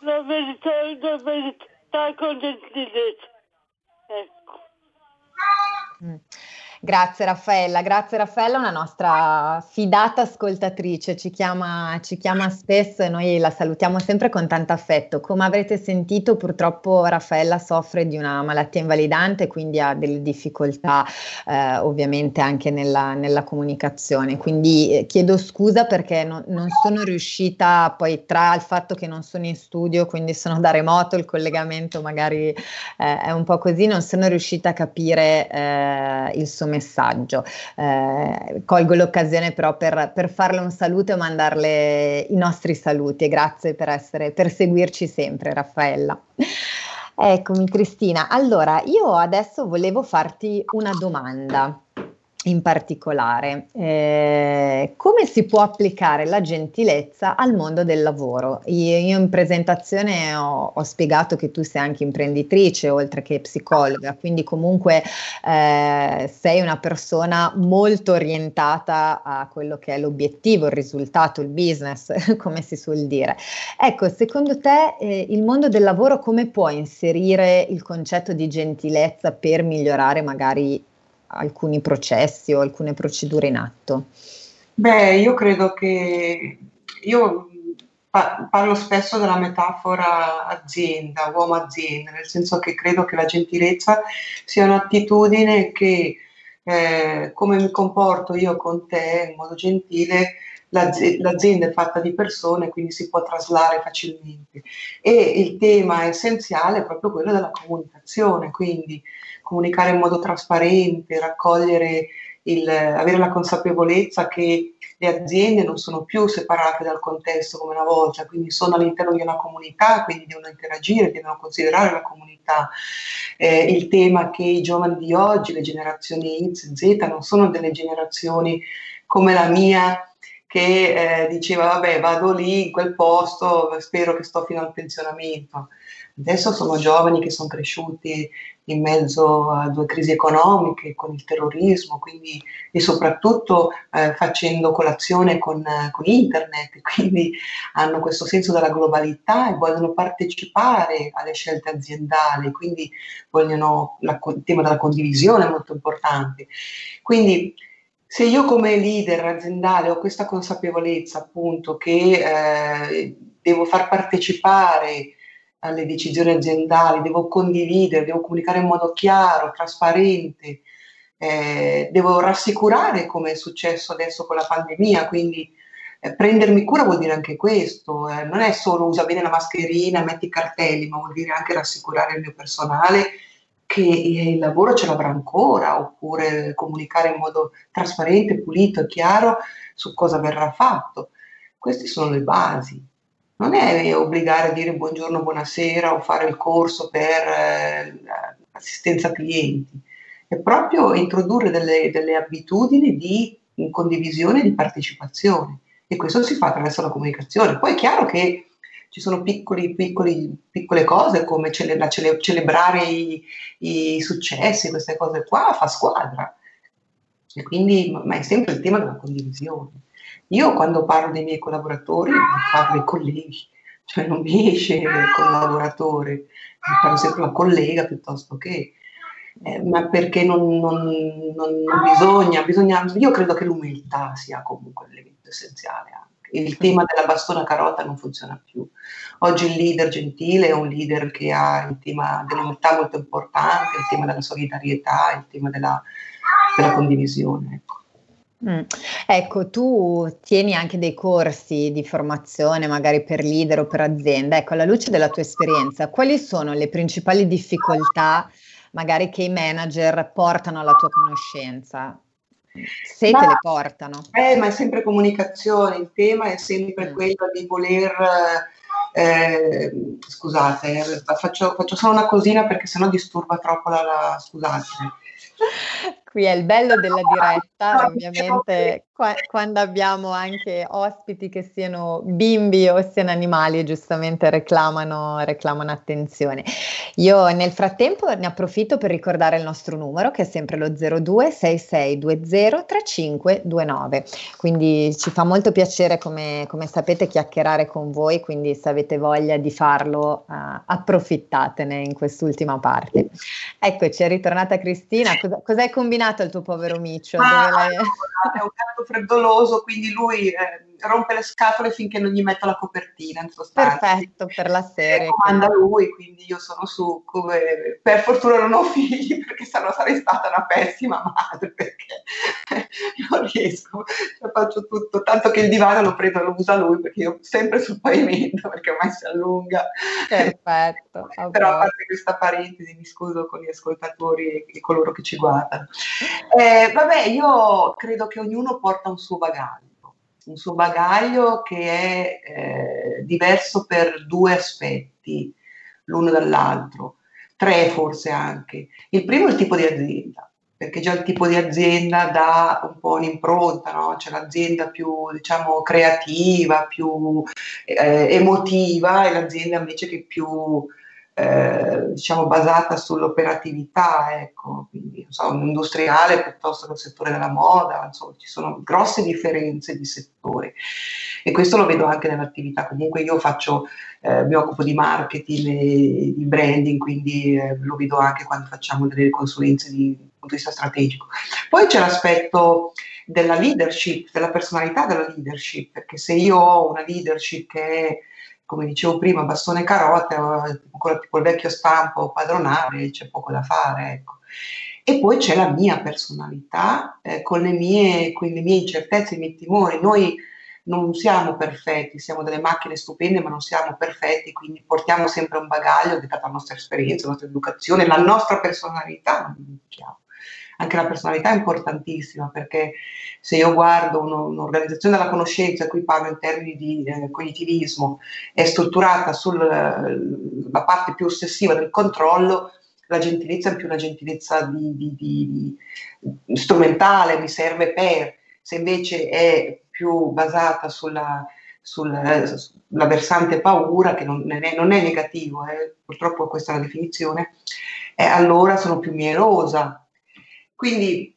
la verità e la verità con gentilezza. Ecco. Mm. Grazie Raffaella, grazie Raffaella, una nostra fidata ascoltatrice, ci chiama, ci chiama spesso e noi la salutiamo sempre con tanto affetto. Come avrete sentito, purtroppo Raffaella soffre di una malattia invalidante, quindi ha delle difficoltà eh, ovviamente anche nella, nella comunicazione, quindi eh, chiedo scusa perché no, non sono riuscita, poi tra il fatto che non sono in studio, quindi sono da remoto, il collegamento magari eh, è un po' così, non sono riuscita a capire eh, il suo messaggio. Eh, colgo l'occasione però per, per farle un saluto e mandarle i nostri saluti e grazie per essere, per seguirci sempre Raffaella. Eccomi Cristina, allora io adesso volevo farti una domanda in particolare, eh, come si può applicare la gentilezza al mondo del lavoro? Io, io in presentazione ho, ho spiegato che tu sei anche imprenditrice oltre che psicologa, quindi comunque eh, sei una persona molto orientata a quello che è l'obiettivo, il risultato, il business, come si suol dire. Ecco, secondo te eh, il mondo del lavoro come può inserire il concetto di gentilezza per migliorare magari alcuni processi o alcune procedure in atto? Beh, io credo che, io parlo spesso della metafora azienda, uomo azienda, nel senso che credo che la gentilezza sia un'attitudine che, eh, come mi comporto io con te in modo gentile, l'azienda è fatta di persone, quindi si può traslare facilmente. E il tema essenziale è proprio quello della comunicazione, quindi comunicare in modo trasparente, raccogliere il, avere la consapevolezza che le aziende non sono più separate dal contesto come una volta, quindi sono all'interno di una comunità, quindi devono interagire, devono considerare la comunità. Eh, il tema che i giovani di oggi, le generazioni X, Z, non sono delle generazioni come la mia, che eh, diceva vabbè vado lì in quel posto, spero che sto fino al pensionamento. Adesso sono giovani che sono cresciuti in mezzo a due crisi economiche, con il terrorismo, quindi, e soprattutto eh, facendo colazione con, con internet, quindi hanno questo senso della globalità e vogliono partecipare alle scelte aziendali, quindi vogliono, la, il tema della condivisione è molto importante. Quindi, se io come leader aziendale ho questa consapevolezza appunto che eh, devo far partecipare alle decisioni aziendali, devo condividere, devo comunicare in modo chiaro, trasparente, eh, devo rassicurare come è successo adesso con la pandemia, quindi eh, prendermi cura vuol dire anche questo, eh, non è solo usa bene la mascherina, metti i cartelli, ma vuol dire anche rassicurare il mio personale che il lavoro ce l'avrà ancora, oppure comunicare in modo trasparente, pulito e chiaro su cosa verrà fatto. Queste sono le basi. Non è obbligare a dire buongiorno, buonasera o fare il corso per eh, assistenza clienti. È proprio introdurre delle, delle abitudini di condivisione e di partecipazione. E questo si fa attraverso la comunicazione. Poi è chiaro che ci sono piccoli, piccoli, piccole cose come cele, la cele, celebrare i, i successi, queste cose qua, fa squadra. E quindi, ma è sempre il tema della condivisione. Io quando parlo dei miei collaboratori, parlo dei colleghi, cioè non mi esce il collaboratore, parlo sempre la collega piuttosto che, eh, ma perché non, non, non, non bisogna, bisogna, io credo che l'umiltà sia comunque l'elemento essenziale anche. Il tema della bastona carota non funziona più. Oggi il leader gentile è un leader che ha il tema dell'umiltà molto importante, il tema della solidarietà, il tema della, della condivisione. Ecco. Mm. Ecco, tu tieni anche dei corsi di formazione magari per leader o per azienda. Ecco, alla luce della tua esperienza, quali sono le principali difficoltà magari che i manager portano alla tua conoscenza? Se ma, te le portano. Eh, ma è sempre comunicazione, il tema è sempre mm. quello di voler, eh, scusate, faccio, faccio solo una cosina perché sennò disturba troppo la, la scusate. Qui è il bello della diretta, ovviamente qua, quando abbiamo anche ospiti che siano bimbi o siano animali, giustamente reclamano, reclamano attenzione. Io nel frattempo ne approfitto per ricordare il nostro numero, che è sempre lo zero due sei sei due zero tre cinque due nove, quindi ci fa molto piacere, come, come sapete, chiacchierare con voi, quindi se avete voglia di farlo eh, approfittatene in quest'ultima parte. Eccoci, è ritornata Cristina. Cosa, cosa hai combinato il tuo povero Miccio? Ah, dove l'hai... È un gatto freddoloso, quindi lui eh, rompe le scatole finché non gli metto la copertina, in sostanza. Perfetto per la serie. E comanda lui, quindi io sono su. Come... Per fortuna non ho figli, perché sennò sarei stata una pessima madre, perché non riesco, cioè, faccio tutto, tanto che il divano lo prendo e lo usa lui, perché io sempre sul pavimento, perché ormai si allunga. Perfetto. Okay. Però a parte questa parentesi, mi scuso con gli ascoltatori e coloro che ci guardano. Eh, vabbè, io credo che ognuno porta un suo bagaglio. Un suo bagaglio che è eh, diverso per due aspetti, l'uno dall'altro, tre forse anche. Il primo è il tipo di azienda, perché già il tipo di azienda dà un po' un'impronta, no? C'è l'azienda più, diciamo, creativa, più eh, emotiva, e l'azienda invece che più eh, diciamo basata sull'operatività, ecco, quindi non so, un industriale piuttosto che un settore della moda, insomma, ci sono grosse differenze di settore, e questo lo vedo anche nell'attività. Comunque io faccio, eh, mi occupo di marketing e di branding, quindi eh, lo vedo anche quando facciamo delle consulenze di punto di vista strategico. Poi c'è l'aspetto della leadership, della personalità della leadership, perché se io ho una leadership che è, come dicevo prima, bastone e carote, ancora più col vecchio stampo padronale, c'è poco da fare, ecco. E poi c'è la mia personalità, eh, con, le mie, con le mie incertezze, i miei timori. Noi non siamo perfetti, siamo delle macchine stupende, ma non siamo perfetti, quindi portiamo sempre un bagaglio dettato alla nostra esperienza, alla nostra educazione, la nostra personalità, non dimentichiamo. Anche la personalità è importantissima, perché se io guardo uno, un'organizzazione della conoscenza, qui parlo in termini di eh, cognitivismo, è strutturata sulla parte più ossessiva del controllo, la gentilezza è più una gentilezza di, di, di, di strumentale, mi serve per. Se invece è più basata sulla, sulla, sulla versante paura, che non è, non è negativo, eh, purtroppo questa è la definizione, eh, allora sono più mielosa. Quindi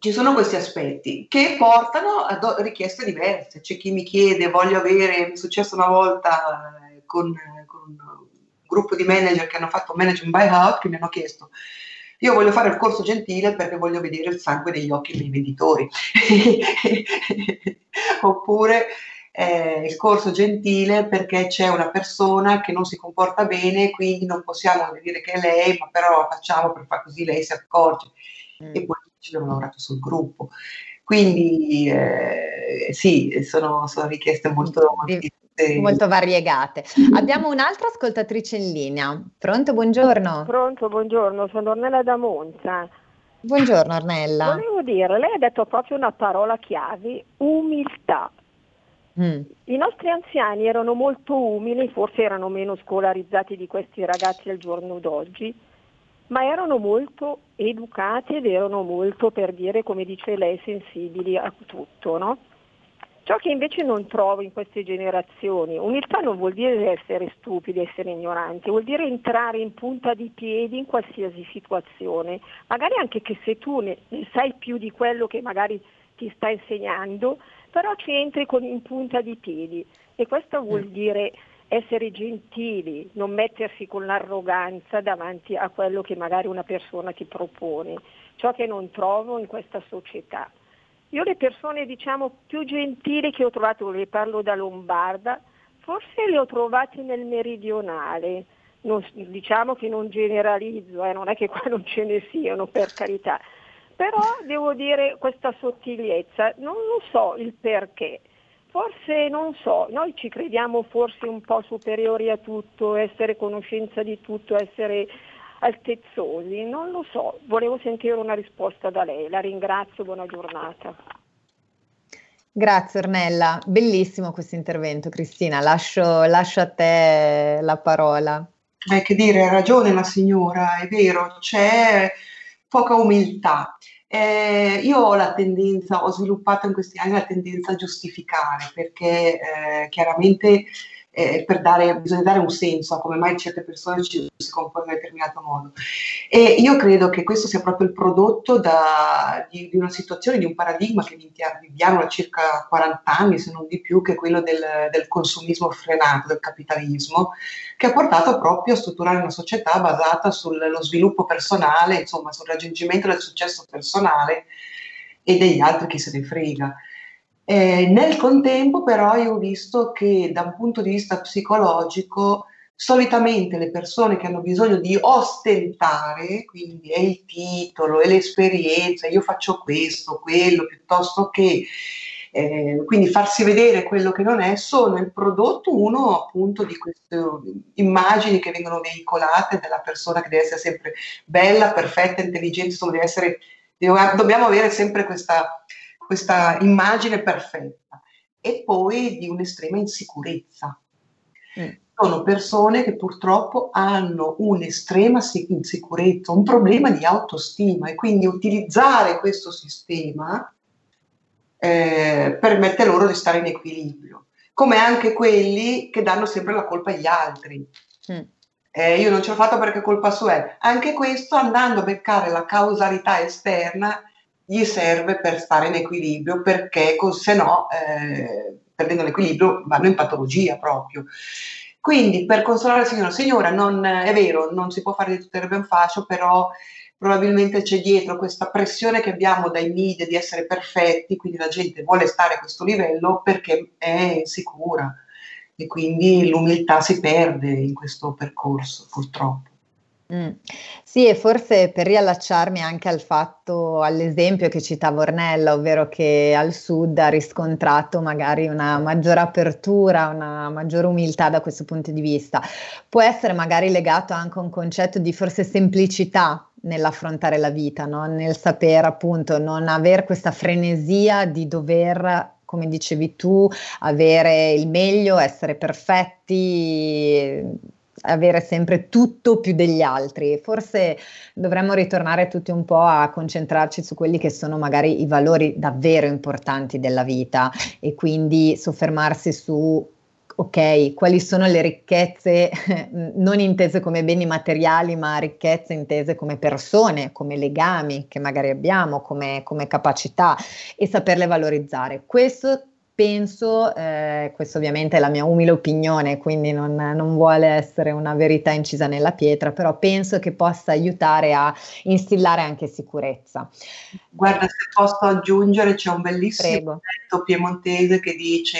ci sono questi aspetti che portano a do- richieste diverse. C'è chi mi chiede, voglio avere, mi è successo una volta con, con un gruppo di manager che hanno fatto un management buyout, che mi hanno chiesto, io voglio fare il corso gentile perché voglio vedere il sangue negli occhi dei venditori. Oppure eh, il corso gentile perché c'è una persona che non si comporta bene, quindi non possiamo dire che è lei, ma però la facciamo per far così lei si accorge. E poi ci abbiamo lavorato sul gruppo, quindi eh, sì, sono, sono richieste molto, molto variegate. Abbiamo un'altra ascoltatrice in linea. Pronto, buongiorno. Pronto, buongiorno, sono Ornella da Monza. Buongiorno Ornella. Volevo dire, lei ha detto proprio una parola chiave, umiltà. Mm. I nostri anziani erano molto umili, forse erano meno scolarizzati di questi ragazzi al giorno d'oggi, ma erano molto educati ed erano molto, per dire, come dice lei, sensibili a tutto, no? Ciò che invece non trovo in queste generazioni, umiltà non vuol dire essere stupidi, essere ignoranti, vuol dire entrare in punta di piedi in qualsiasi situazione, magari anche che se tu ne, ne sai più di quello che magari ti sta insegnando, però ci entri con, in punta di piedi, e questo vuol dire essere gentili, non mettersi con l'arroganza davanti a quello che magari una persona ti propone, ciò che non trovo in questa società. Io le persone, diciamo, più gentili che ho trovato, le parlo da lombarda, forse le ho trovate nel meridionale, non, diciamo che non generalizzo, eh, non è che qua non ce ne siano, per carità, però devo dire questa sottigliezza, non lo so il perché. Forse, non so, noi ci crediamo forse un po' superiori a tutto, essere conoscenza di tutto, essere altezzosi, non lo so. Volevo sentire una risposta da lei, la ringrazio, buona giornata. Grazie Ornella, bellissimo questo intervento Cristina, lascio, lascio a te la parola. Eh, che dire, ha ragione la signora, è vero, c'è poca umiltà. Eh, io ho la tendenza, ho sviluppato in questi anni la tendenza a giustificare, perché eh, chiaramente eh, per dare, bisogna dare un senso a come mai certe persone ci, si comportano in un determinato modo. E io credo che questo sia proprio il prodotto da, di, di una situazione, di un paradigma che viviamo da circa quaranta anni, se non di più, che è quello del, del consumismo frenato, del capitalismo, che ha portato proprio a strutturare una società basata sullo sviluppo personale, insomma sul raggiungimento del successo personale, e degli altri chi se ne frega. Eh, nel contempo però io ho visto che da un punto di vista psicologico solitamente le persone che hanno bisogno di ostentare, quindi è il titolo, è l'esperienza, io faccio questo, quello, piuttosto che eh, quindi farsi vedere quello che non è, sono il prodotto uno appunto di queste immagini che vengono veicolate della persona che deve essere sempre bella, perfetta, intelligente, insomma deve essere, deve, dobbiamo avere sempre questa... questa immagine perfetta, e poi di un'estrema insicurezza. Mm. Sono persone che purtroppo hanno un'estrema insicurezza, un problema di autostima, e quindi utilizzare questo sistema eh, permette loro di stare in equilibrio, come anche quelli che danno sempre la colpa agli altri. Mm. Eh, io non ce l'ho fatta perché colpa sua è. Anche questo, andando a beccare la causalità esterna, gli serve per stare in equilibrio, perché se no, eh, perdendo l'equilibrio, vanno in patologia proprio. Quindi per consolare il signora, signora, non, è vero, non si può fare di tutte le erbe un fascio, però probabilmente c'è dietro questa pressione che abbiamo dai media di essere perfetti, quindi la gente vuole stare a questo livello perché è insicura, e quindi l'umiltà si perde in questo percorso, purtroppo. Mm. Sì, e forse per riallacciarmi anche al fatto, all'esempio che citava Ornella, ovvero che al sud ha riscontrato magari una maggiore apertura, una maggiore umiltà da questo punto di vista, può essere magari legato anche a un concetto di forse semplicità nell'affrontare la vita, no? Nel sapere appunto non aver questa frenesia di dover, come dicevi tu, avere il meglio, essere perfetti, avere sempre tutto più degli altri. Forse dovremmo ritornare tutti un po' a concentrarci su quelli che sono magari i valori davvero importanti della vita, e quindi soffermarsi su, ok, quali sono le ricchezze non intese come beni materiali, ma ricchezze intese come persone, come legami che magari abbiamo, come, come capacità, e saperle valorizzare. Questo penso, eh, questo ovviamente è la mia umile opinione, quindi non, non vuole essere una verità incisa nella pietra, però penso che possa aiutare a instillare anche sicurezza. Guarda, se posso aggiungere, c'è un bellissimo detto piemontese che dice: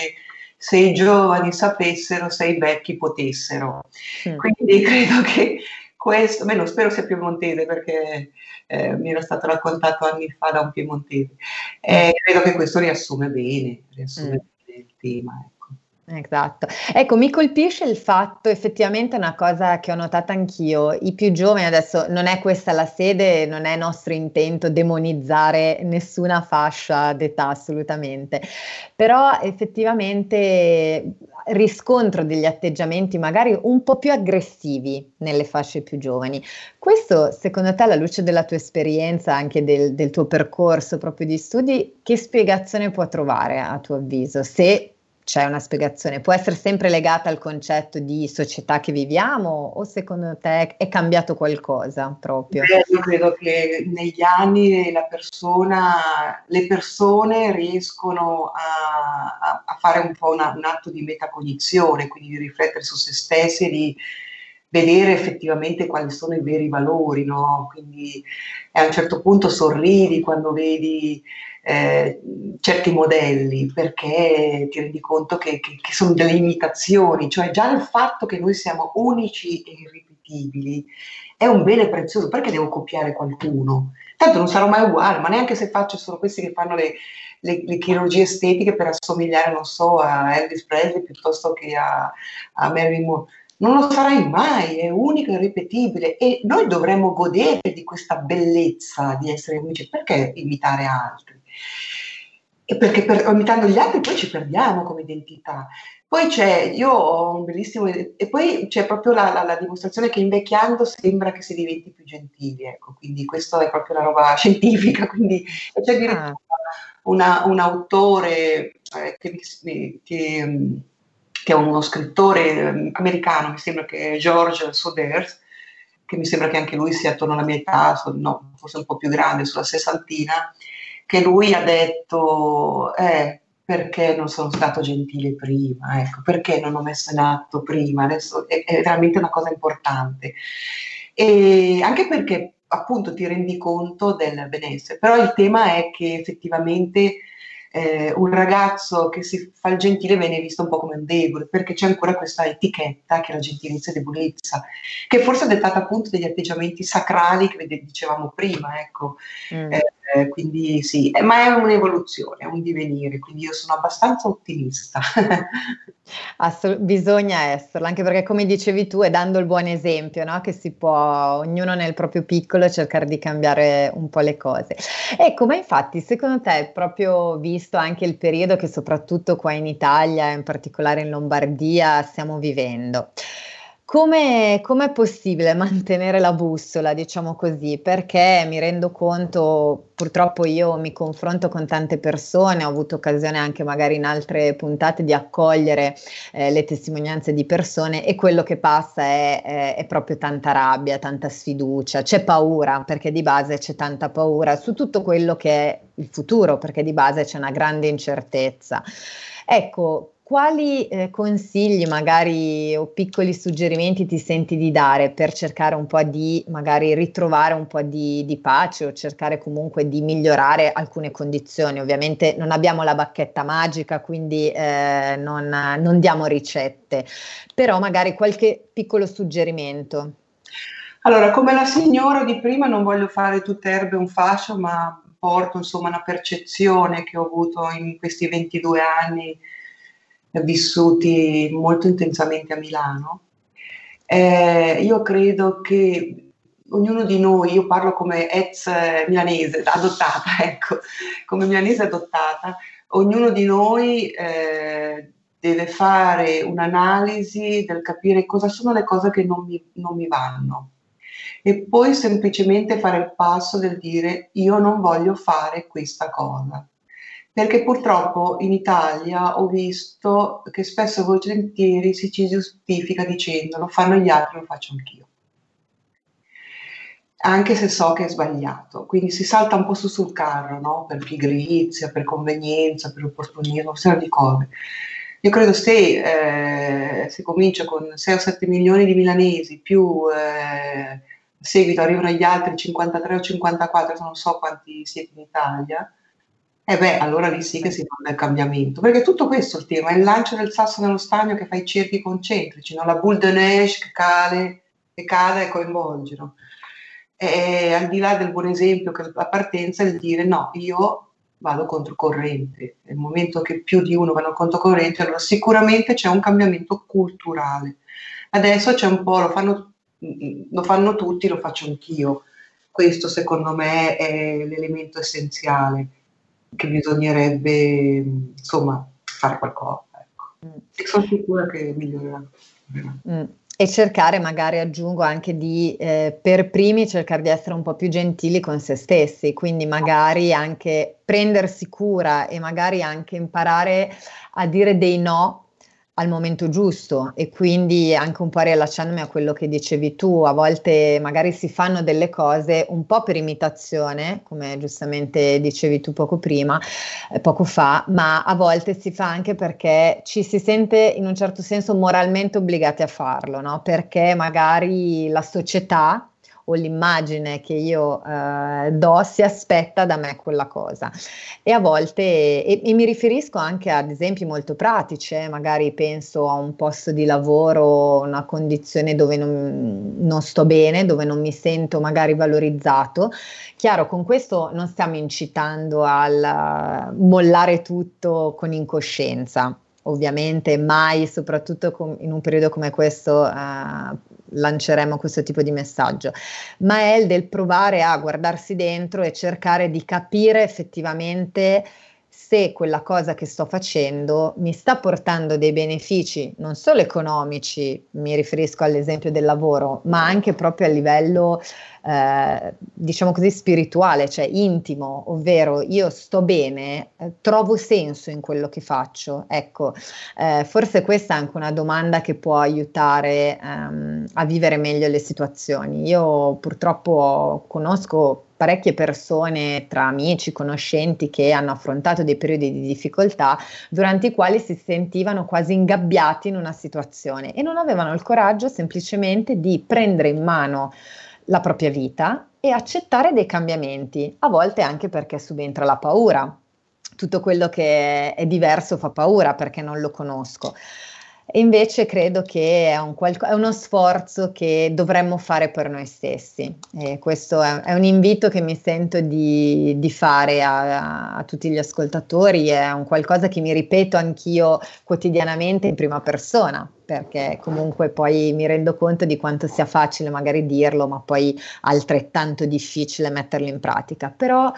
se i giovani sapessero, se i vecchi potessero. Mm. Quindi credo che questo, almeno spero sia piemontese, perché Eh, mi era stato raccontato anni fa da un piemontese, eh, credo che questo riassume bene, riassume mm. bene il tema. Ecco. Esatto, ecco, mi colpisce il fatto, effettivamente è una cosa che ho notato anch'io, i più giovani, adesso non è questa la sede, non è nostro intento demonizzare nessuna fascia d'età assolutamente, però effettivamente riscontro degli atteggiamenti magari un po' più aggressivi nelle fasce più giovani. Questo, secondo te, alla luce della tua esperienza, anche del, del tuo percorso proprio di studi, che spiegazione può trovare a tuo avviso? Se c'è una spiegazione, può essere sempre legata al concetto di società che viviamo, o secondo te è cambiato qualcosa proprio? Beh, io credo che negli anni la persona, le persone riescono a, a fare un po' una, un atto di metacognizione, quindi di riflettere su se stessi e di vedere effettivamente quali sono i veri valori, no? Quindi a un certo punto sorridi quando vedi eh, certi modelli, perché ti rendi conto che, che, che sono delle imitazioni, cioè già il fatto che noi siamo unici e irripetibili è un bene prezioso. Perché devo copiare qualcuno? Tanto non sarò mai uguale, ma neanche se faccio, sono questi che fanno le, le, le chirurgie estetiche per assomigliare, non so, a Elvis Presley piuttosto che a, a Marilyn Monroe. Non lo sarai mai, è unico e irripetibile, e noi dovremmo godere di questa bellezza di essere unici. Perché imitare altri? E perché per, imitando gli altri poi ci perdiamo come identità. Poi c'è, io ho un bellissimo, e poi c'è proprio la, la, la dimostrazione che invecchiando sembra che si diventi più gentili, ecco, quindi questa è proprio una roba scientifica, quindi c'è addirittura una, un autore eh, che, che che è uno scrittore americano, mi sembra che è George Sothers, che mi sembra che anche lui sia attorno alla mia età, no, forse un po' più grande, sulla sessantina, che lui ha detto eh, perché non sono stato gentile prima, ecco, perché non ho messo in atto prima, adesso è, è veramente una cosa importante. E anche perché appunto ti rendi conto del benessere, però il tema è che effettivamente eh, un ragazzo che si fa il gentile viene visto un po' come un debole, perché c'è ancora questa etichetta che è la gentilezza e debolezza, che forse è dettata appunto degli atteggiamenti sacrali che dicevamo prima, ecco. Mm. Eh, quindi sì, eh, ma è un'evoluzione, è un divenire, quindi io sono abbastanza ottimista. Assolut- bisogna esserlo, anche perché come dicevi tu è dando il buon esempio, no? Che si può ognuno nel proprio piccolo cercare di cambiare un po' le cose. Ecco, ma infatti secondo te, proprio visto anche il periodo che soprattutto qua in Italia, in particolare in Lombardia, stiamo vivendo, come è possibile mantenere la bussola, diciamo così? Perché mi rendo conto, purtroppo io mi confronto con tante persone, ho avuto occasione anche magari in altre puntate di accogliere eh, le testimonianze di persone, e quello che passa è, è, è proprio tanta rabbia, tanta sfiducia, c'è paura, perché di base c'è tanta paura su tutto quello che è il futuro, perché di base c'è una grande incertezza. Ecco, quali eh, consigli magari o piccoli suggerimenti ti senti di dare per cercare un po' di magari ritrovare un po' di, di pace, o cercare comunque di migliorare alcune condizioni? Ovviamente non abbiamo la bacchetta magica, quindi eh, non, non diamo ricette, però magari qualche piccolo suggerimento. Allora, come la signora di prima non voglio fare tutte erbe un fascio, ma porto insomma una percezione che ho avuto in questi ventidue anni vissuti molto intensamente a Milano. Eh, io credo che ognuno di noi, io parlo come ex milanese adottata, ecco, come milanese adottata, ognuno di noi eh, deve fare un'analisi del capire cosa sono le cose che non mi, non mi vanno, e poi semplicemente fare il passo del dire io non voglio fare questa cosa. Perché purtroppo in Italia ho visto che spesso volentieri si ci giustifica dicendo lo fanno gli altri, lo faccio anch'io, anche se so che è sbagliato. Quindi si salta un po' su sul carro, no? Per pigrizia, per convenienza, per opportunismo, una serie di cose. Io credo se eh, si comincia con sei o sette milioni di milanesi, più eh, a seguito arrivano gli altri cinquantatré o cinquantaquattro, non so quanti siete in Italia, e eh beh, allora lì sì che si fa il cambiamento, perché tutto questo è il tema, è il lancio del sasso nello stagno che fa i cerchi concentrici, no? La boule de neige che cade, che cade e coinvolge, no? E al di là del buon esempio, che la partenza è il dire no, io vado controcorrente, nel momento che più di uno vanno controcorrente, allora sicuramente c'è un cambiamento culturale. Adesso c'è un po', lo fanno, lo fanno tutti, lo faccio anch'io, questo secondo me è l'elemento essenziale, che bisognerebbe insomma fare qualcosa, ecco. E sono sicura che migliorerà. Mm. E cercare, magari aggiungo anche di eh, per primi cercare di essere un po' più gentili con se stessi, quindi magari anche prendersi cura e magari anche imparare a dire dei no al momento giusto. E quindi anche un po' riallacciandomi a quello che dicevi tu, a volte magari si fanno delle cose un po' per imitazione, come giustamente dicevi tu poco prima, eh, poco fa, ma a volte si fa anche perché ci si sente in un certo senso moralmente obbligati a farlo, no? Perché magari la società o l'immagine che io eh, do si aspetta da me quella cosa, e a volte e, e mi riferisco anche ad esempi molto pratici, eh, magari penso a un posto di lavoro, una condizione dove non, non sto bene, dove non mi sento magari valorizzato. Chiaro, con questo non stiamo incitando al mollare tutto con incoscienza, ovviamente mai, soprattutto com- in un periodo come questo eh, lanceremo questo tipo di messaggio, ma è il del provare a guardarsi dentro e cercare di capire effettivamente se quella cosa che sto facendo mi sta portando dei benefici non solo economici, mi riferisco all'esempio del lavoro, ma anche proprio a livello eh, diciamo così, spirituale, cioè intimo, ovvero io sto bene, eh, trovo senso in quello che faccio. Ecco, eh, forse questa è anche una domanda che può aiutare ehm, a vivere meglio le situazioni. Io purtroppo conosco parecchie persone, tra amici, conoscenti, che hanno affrontato dei periodi di difficoltà durante i quali si sentivano quasi ingabbiati in una situazione e non avevano il coraggio semplicemente di prendere in mano la propria vita e accettare dei cambiamenti, a volte anche perché subentra la paura. Tutto quello che è diverso fa paura perché non lo conosco. E invece credo che è, un qualco, è uno sforzo che dovremmo fare per noi stessi, e questo è, è un invito che mi sento di, di fare a, a tutti gli ascoltatori, è un qualcosa che mi ripeto anch'io quotidianamente in prima persona, perché comunque poi mi rendo conto di quanto sia facile magari dirlo, ma poi altrettanto difficile metterlo in pratica. Però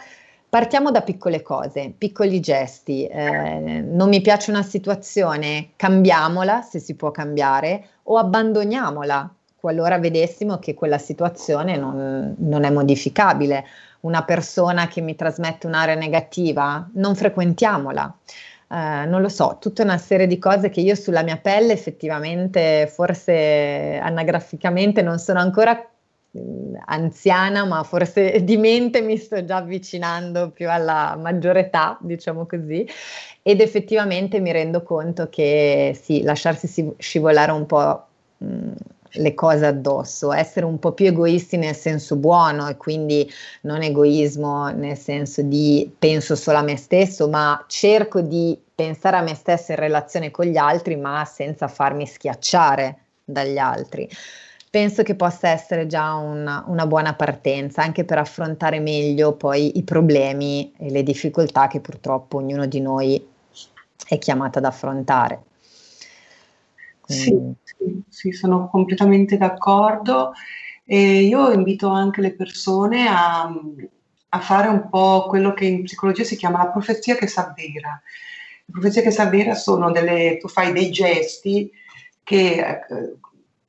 partiamo da piccole cose, piccoli gesti, eh, non mi piace una situazione, cambiamola se si può cambiare, o abbandoniamola qualora vedessimo che quella situazione non, non è modificabile. Una persona che mi trasmette un'area negativa, non frequentiamola. Uh, non lo so, tutta una serie di cose che io sulla mia pelle effettivamente, forse anagraficamente non sono ancora anziana, ma forse di mente mi sto già avvicinando più alla maggiore età, diciamo così, ed effettivamente mi rendo conto che sì, lasciarsi scivolare un po' mh, le cose addosso, essere un po' più egoisti nel senso buono, e quindi non egoismo nel senso di penso solo a me stesso, ma cerco di pensare a me stessa in relazione con gli altri, ma senza farmi schiacciare dagli altri. Penso che possa essere già una, una buona partenza, anche per affrontare meglio poi i problemi e le difficoltà che purtroppo ognuno di noi è chiamato ad affrontare. Quindi... Sì, sì, sì, sono completamente d'accordo, e io invito anche le persone a, a fare un po' quello che in psicologia si chiama la profezia che s'avvera. La profezia che s'avvera sono delle, tu fai dei gesti che... Eh,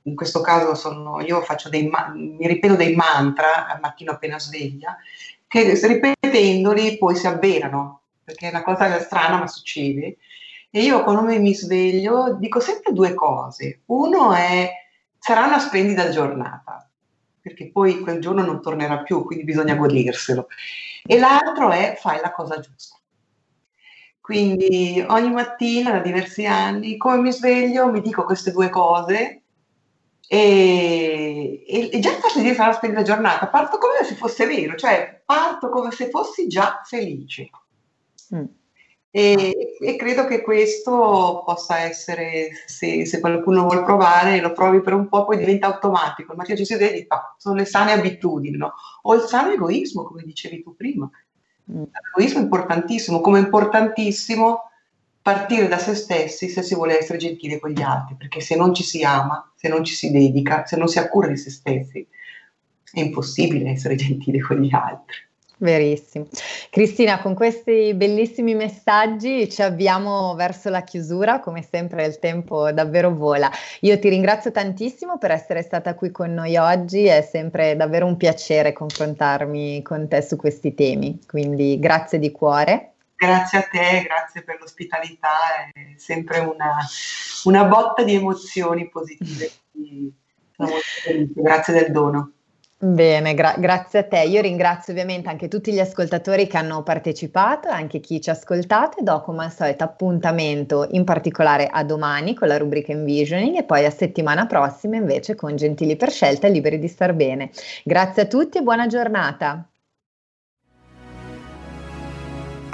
in questo caso sono, io faccio dei, mi ripeto dei mantra al mattino appena sveglia, che ripetendoli poi si avverano, perché è una cosa strana ma succede. E io quando mi sveglio dico sempre due cose. Uno è, sarà una splendida giornata, perché poi quel giorno non tornerà più, quindi bisogna goderselo. E l'altro è, fai la cosa giusta. Quindi ogni mattina, da diversi anni, come mi sveglio, mi dico queste due cose, E, e, e già il fatto di fare la splendida giornata, parto come se fosse vero, cioè parto come se fossi già felice. Mm. E, e credo che questo possa essere, se, se qualcuno vuol provare, lo provi per un po', poi diventa automatico. Ma ci si vede, ah, sono le sane abitudini, no? O il sano egoismo, come dicevi tu prima. Mm. L'egoismo è importantissimo, come è importantissimo partire da se stessi se si vuole essere gentile con gli altri, perché se non ci si ama, se non ci si dedica, se non si ha cura di se stessi, è impossibile essere gentile con gli altri. Verissimo. Cristina, con questi bellissimi messaggi ci avviamo verso la chiusura, come sempre il tempo davvero vola. Io ti ringrazio tantissimo per essere stata qui con noi oggi, è sempre davvero un piacere confrontarmi con te su questi temi, quindi grazie di cuore. Grazie a te, grazie per l'ospitalità, è sempre una, una botta di emozioni positive, sono molto felice, grazie del dono. Bene, gra- grazie a te, io ringrazio ovviamente anche tutti gli ascoltatori che hanno partecipato, anche chi ci ha ascoltato, e do come al solito appuntamento in particolare a domani con la rubrica Envisioning e poi a settimana prossima invece con Gentili per scelta e Liberi di star bene. Grazie a tutti e buona giornata.